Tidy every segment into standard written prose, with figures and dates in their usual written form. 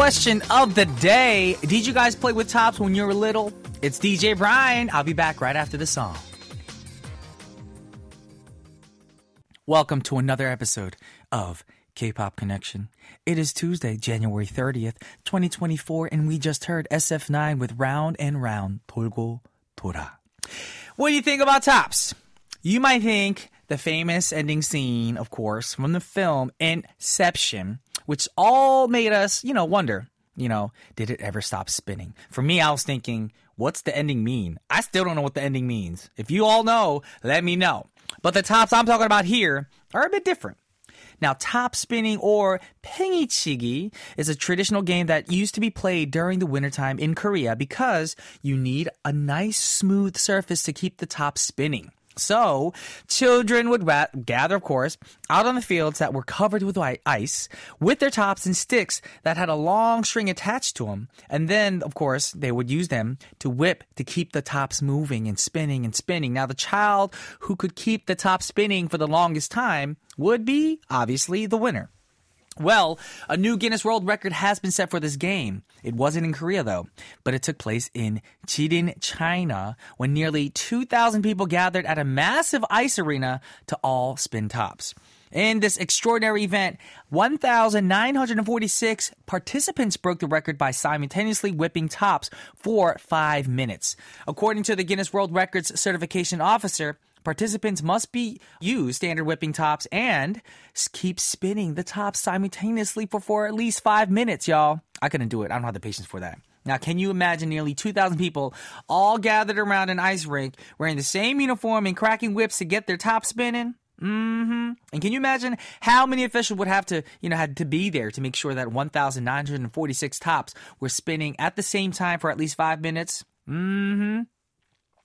question of the day. Did you guys play with tops when you were little? It's DJ Brian. I'll be back right after the song. Welcome to another episode of K-pop Connection. It is Tuesday, January 30th, 2024, and we just heard SF9 with Round and Round, 돌고 돌아. What do you think about tops? You might think the famous ending scene, of course, from the film Inception, which all made us, wonder, did it ever stop spinning? For me, I was thinking, what's the ending mean? I still don't know what the ending means. If you all know, let me know. But the tops I'm talking about here are a bit different. Now, top spinning or pengichigi is a traditional game that used to be played during the wintertime in Korea because you need a nice smooth surface to keep the top spinning. So, children would gather, of course, out on the fields that were covered with ice with their tops and sticks that had a long string attached to them. And then, of course, they would use them to whip to keep the tops moving and spinning and spinning. Now, the child who could keep the top spinning for the longest time would be, obviously, the winner. Well, a new Guinness World Record has been set for this game. It wasn't in Korea, though, but it took place in Jilin, China, when nearly 2,000 people gathered at a massive ice arena to all spin tops. In this extraordinary event, 1,946 participants broke the record by simultaneously whipping tops for 5 minutes. According to the Guinness World Records certification officer, participants must use standard whipping tops and keep spinning the tops simultaneously for at least 5 minutes, y'all. I couldn't do it. I don't have the patience for that. Now, can you imagine nearly 2,000 people all gathered around an ice rink wearing the same uniform and cracking whips to get their tops spinning? Mm-hmm. And can you imagine how many officials would have to, had to be there to make sure that 1,946 tops were spinning at the same time for at least 5 minutes? Mm-hmm.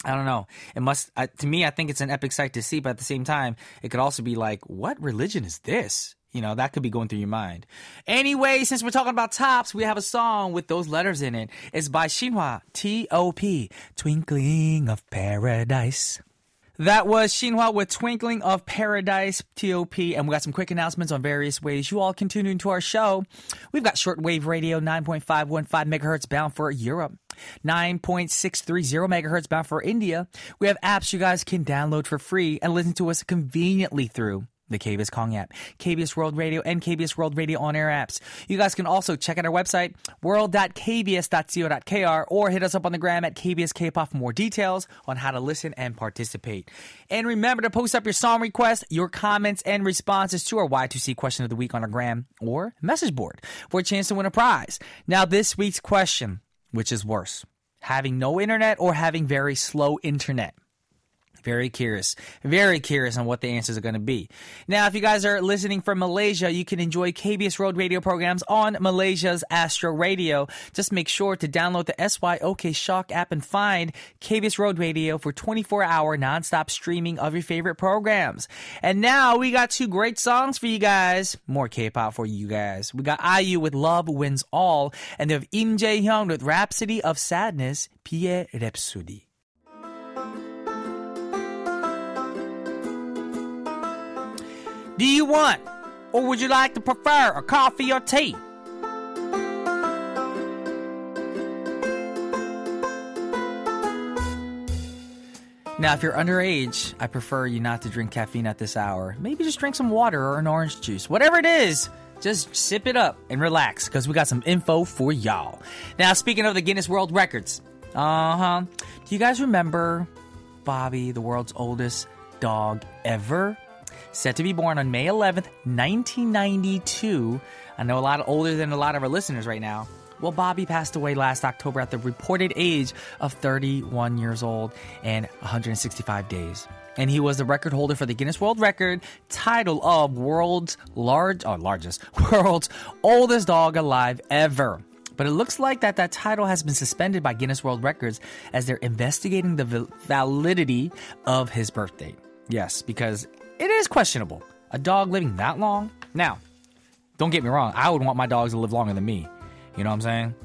I don't know. It must, to me, I think it's an epic sight to see, but at the same time, it could also be like, what religion is this? That could be going through your mind. Anyway, since we're talking about tops, we have a song with those letters in it. It's by Shinhwa, T.O.P., Twinkling of Paradise. That was Shinhwa with Twinkling of Paradise, T.O.P., and we got some quick announcements on various ways you all can tune into our show. We've got shortwave radio, 9.515 megahertz bound for Europe, 9.630 megahertz bound for India. We have apps you guys can download for free and listen to us conveniently through the KBS Kong app, KBS World Radio, and KBS World Radio on-air apps. You guys can also check out our website, world.kbs.co.kr, or hit us up on the gram at KBS K-pop for more details on how to listen and participate. And remember to post up your song requests, your comments, and responses to our Y2C question of the week on our gram or message board for a chance to win a prize. Now, this week's question, which is worse, having no internet or having very slow internet? Very curious on what the answers are going to be. Now, if you guys are listening from Malaysia, you can enjoy KBS World Radio programs on Malaysia's Astro Radio. Just make sure to download the SYOK Shock app and find KBS World Radio for 24-hour nonstop streaming of your favorite programs. And now we got two great songs for you guys. More K-pop for you guys. We got IU with Love Wins All, and they have Inje Hyung with Rhapsody of Sadness, Pie Rhapsody. Do you want, or would you like to prefer, a coffee or tea? Now, if you're underage, I prefer you not to drink caffeine at this hour. Maybe just drink some water or an orange juice. Whatever it is, just sip it up and relax, because we got some info for y'all. Now, speaking of the Guinness World Records, do you guys remember Bobby, the world's oldest dog ever? Said to be born on May 11th, 1992. I know a lot older than a lot of our listeners right now. Well, Bobby passed away last October at the reported age of 31 years old and 165 days. And he was the record holder for the Guinness World Record title of world's oldest dog alive ever. But it looks like that title has been suspended by Guinness World Records as they're investigating the validity of his birth date. Yes, because it is questionable. A dog living that long? Now, don't get me wrong. I would want my dogs to live longer than me. You know what I'm saying?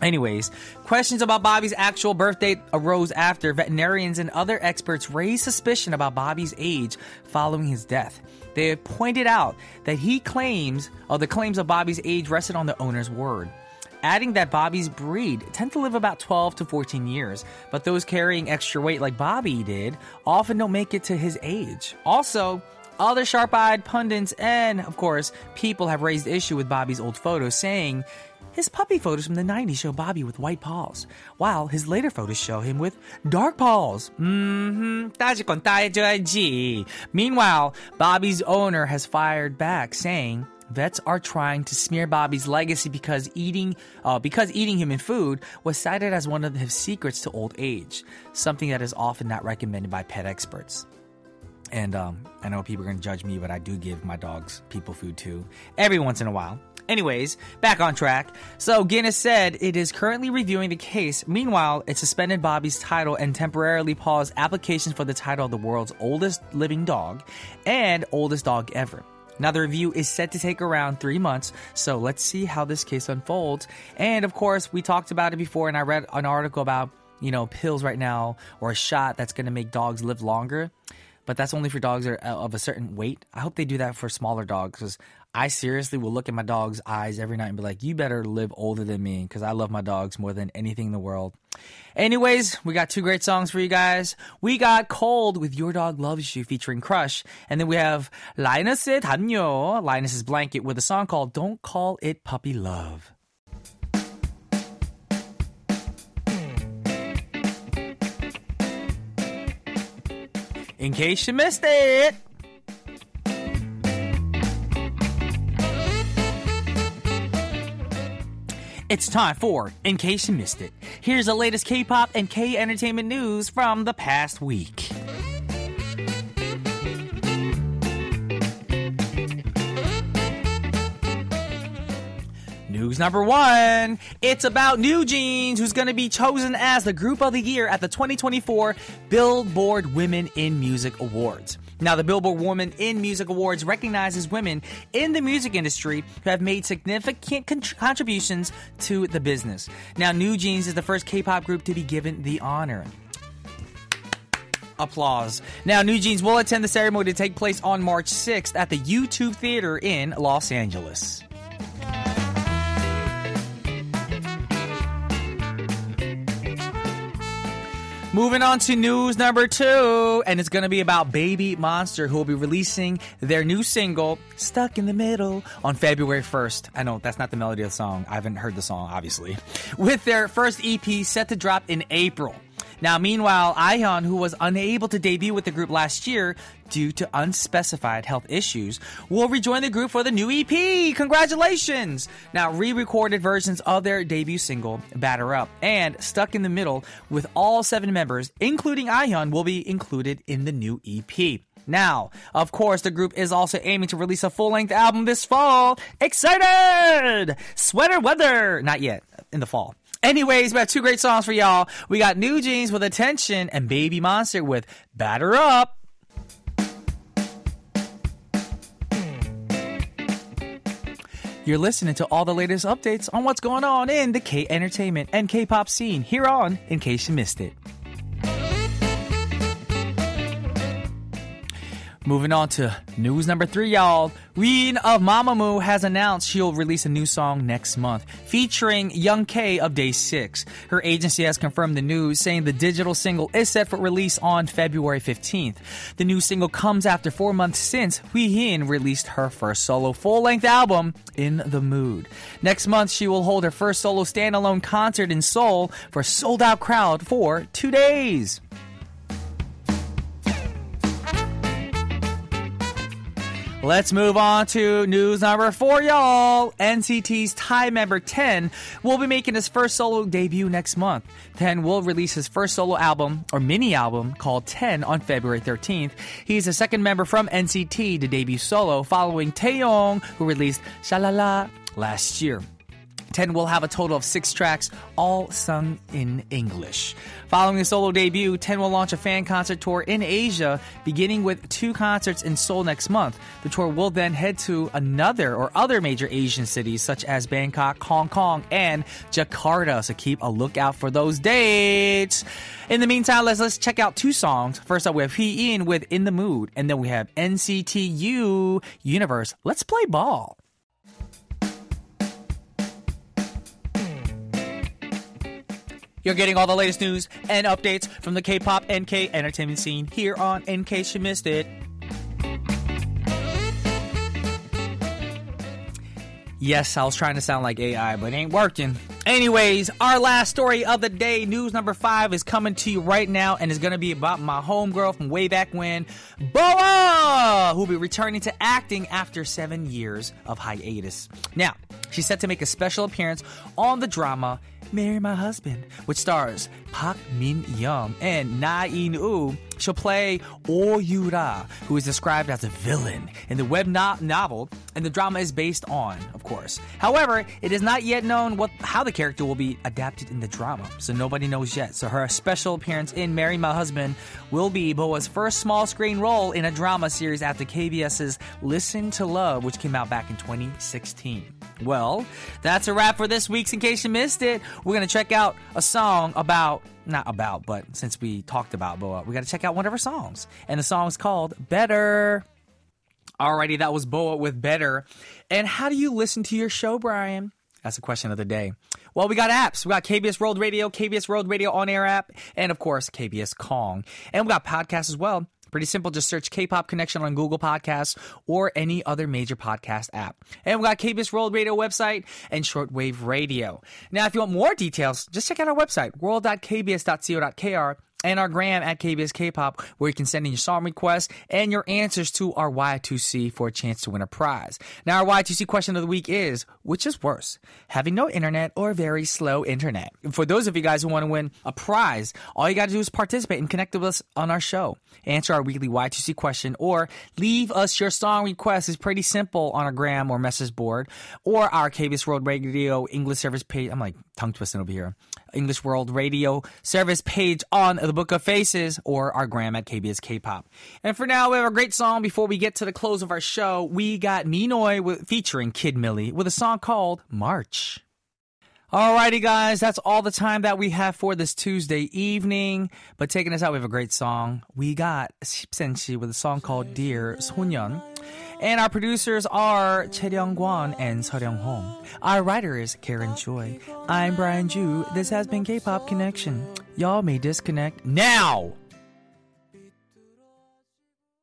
Anyways, questions about Bobby's actual birth date arose after veterinarians and other experts raised suspicion about Bobby's age following his death. They have pointed out that the claims of Bobby's age rested on the owner's word. adding that Bobby's breed tend to live about 12 to 14 years, but those carrying extra weight like Bobby did often don't make it to his age. Also, other sharp-eyed pundits and, of course, people have raised issue with Bobby's old photos, saying his puppy photos from the 90s show Bobby with white paws, while his later photos show him with dark paws. 따질 건 따져야지. Meanwhile, Bobby's owner has fired back, saying vets are trying to smear Bobby's legacy because eating human food was cited as one of his secrets to old age, something that is often not recommended by pet experts. And I know people are going to judge me, but I do give my dogs people food too, every once in a while. Anyways, back on track. So Guinness said it is currently reviewing the case. Meanwhile, it suspended Bobby's title and temporarily paused applications for the title of the world's oldest living dog and oldest dog ever. Now, the review is set to take around 3 months, so let's see how this case unfolds. And, of course, we talked about it before, and I read an article about, pills right now or a shot that's going to make dogs live longer. But that's only for dogs of a certain weight. I hope they do that for smaller dogs, because I seriously will look at my dog's eyes every night and be like, you better live older than me, because I love my dogs more than anything in the world. Anyways, we got two great songs for you guys. We got Cold with Your Dog Loves You featuring Crush. And then we have Linus의 담요, Linus's Blanket, with a song called Don't Call It Puppy Love. In case you missed it. It's time for In Case You Missed It. Here's the latest K-pop and K-entertainment news from the past week. News number one, it's about NewJeans, who's going to be chosen as the group of the year at the 2024 Billboard Women in Music Awards. Now, the Billboard Women in Music Awards recognizes women in the music industry who have made significant contributions to the business. Now, NewJeans is the first K-pop group to be given the honor. Applause. Now, NewJeans will attend the ceremony to take place on March 6th at the YouTube Theater in Los Angeles. Moving on to news number two, and it's going to be about Baby Monster, who will be releasing their new single, Stuck in the Middle, on February 1st. I know that's not the melody of the song. I haven't heard the song, obviously. With their first EP set to drop in April. Now, meanwhile, Ion, who was unable to debut with the group last year due to unspecified health issues, will rejoin the group for the new EP. Congratulations! Now, re-recorded versions of their debut single, Batter Up, and Stuck in the Middle, with all 7 members, including Ion, will be included in the new EP. Now, of course, the group is also aiming to release a full-length album this fall. Excited! Sweater weather! Not yet. In the fall. Anyways, we have 2 great songs for y'all. We got NewJeans with Attention and Baby Monster with Batter Up. You're listening to all the latest updates on what's going on in the K-entertainment and K-pop scene here on In Case You Missed It. Moving on to news number 3, y'all. Wheein of Mamamoo has announced she'll release a new song next month featuring Young K of Day 6. Her agency has confirmed the news, saying the digital single is set for release on February 15th. The new single comes after 4 months since Wheein released her first solo full-length album, In the Mood. Next month, she will hold her first solo standalone concert in Seoul for a sold-out crowd for 2 days. Let's move on to news number 4, y'all. NCT's Thai member Ten will be making his first solo debut next month. Ten will release his first solo album, or mini-album, called Ten on February 13th. He is the second member from NCT to debut solo, following Taeyong, who released Shalala last year. Ten will have a total of 6 tracks, all sung in English. Following his solo debut, Ten will launch a fan concert tour in Asia, beginning with 2 concerts in Seoul next month. The tour will then head to other major Asian cities, such as Bangkok, Hong Kong, and Jakarta. So keep a lookout for those dates. In the meantime, let's check out 2 songs. First up, we have Wheein with In the Mood, and then we have NCTU Universe. Let's play ball. You're getting all the latest news and updates from the K-pop NK entertainment scene here on In Case You Missed It. Yes, I was trying to sound like AI, but it ain't working. Anyways, our last story of the day, news number 5, is coming to you right now, and it's going to be about my homegirl from way back when, Boa, who'll be returning to acting after 7 years of hiatus. Now, she's set to make a special appearance on the drama Marry My Husband, which stars Park Min-young and Na In-woo. She'll play O Yura, who is described as a villain in the web novel, and the drama is based on, of course. However, it is not yet known how the character will be adapted in the drama, so nobody knows yet. So her special appearance in Marry My Husband will be Boa's first small screen role in a drama series after KBS's Listen to Love, which came out back in 2016. Well, that's a wrap for this week's In Case You Missed It. We're going to check out a song but since we talked about Boa, we got to check out one of her songs. And the song's called Better. Alrighty, that was Boa with Better. And how do you listen to your show, Brian? That's the question of the day. Well, we got apps. We got KBS World Radio, KBS World Radio On-Air app, and of course, KBS Kong. And we got podcasts as well. Pretty simple, just search K-Pop Connection on Google Podcasts or any other major podcast app. And we got KBS World Radio website and shortwave radio. Now, if you want more details, just check out our website, world.kbs.co.kr, and our gram at KBS K-Pop, where you can send in your song requests and your answers to our Y2C for a chance to win a prize. Now, our Y2C question of the week is, which is worse, having no internet or very slow internet? And for those of you guys who want to win a prize, all you got to do is participate and connect with us on our show. Answer our weekly Y2C question or leave us your song request. It's pretty simple on our gram or message board or our KBS World Radio English Service page. I'm like tongue twisting over here. English World Radio Service page on the Book of Faces or our gram at KBS K-Pop. And for now, we have a great song before we get to the close of our show. We got Ninoy featuring Kid Millie with a song called March. Alrighty, guys, that's all the time that we have for this Tuesday evening. But taking us out, we have a great song. We got 10cm with a song called Dear Sonyeon. And our producers are Chaeryeong Kwon and Seoryung Hong. Our writer is Karen Choi. I'm Brian Ju. This has been K-Pop Connection. Y'all may disconnect now!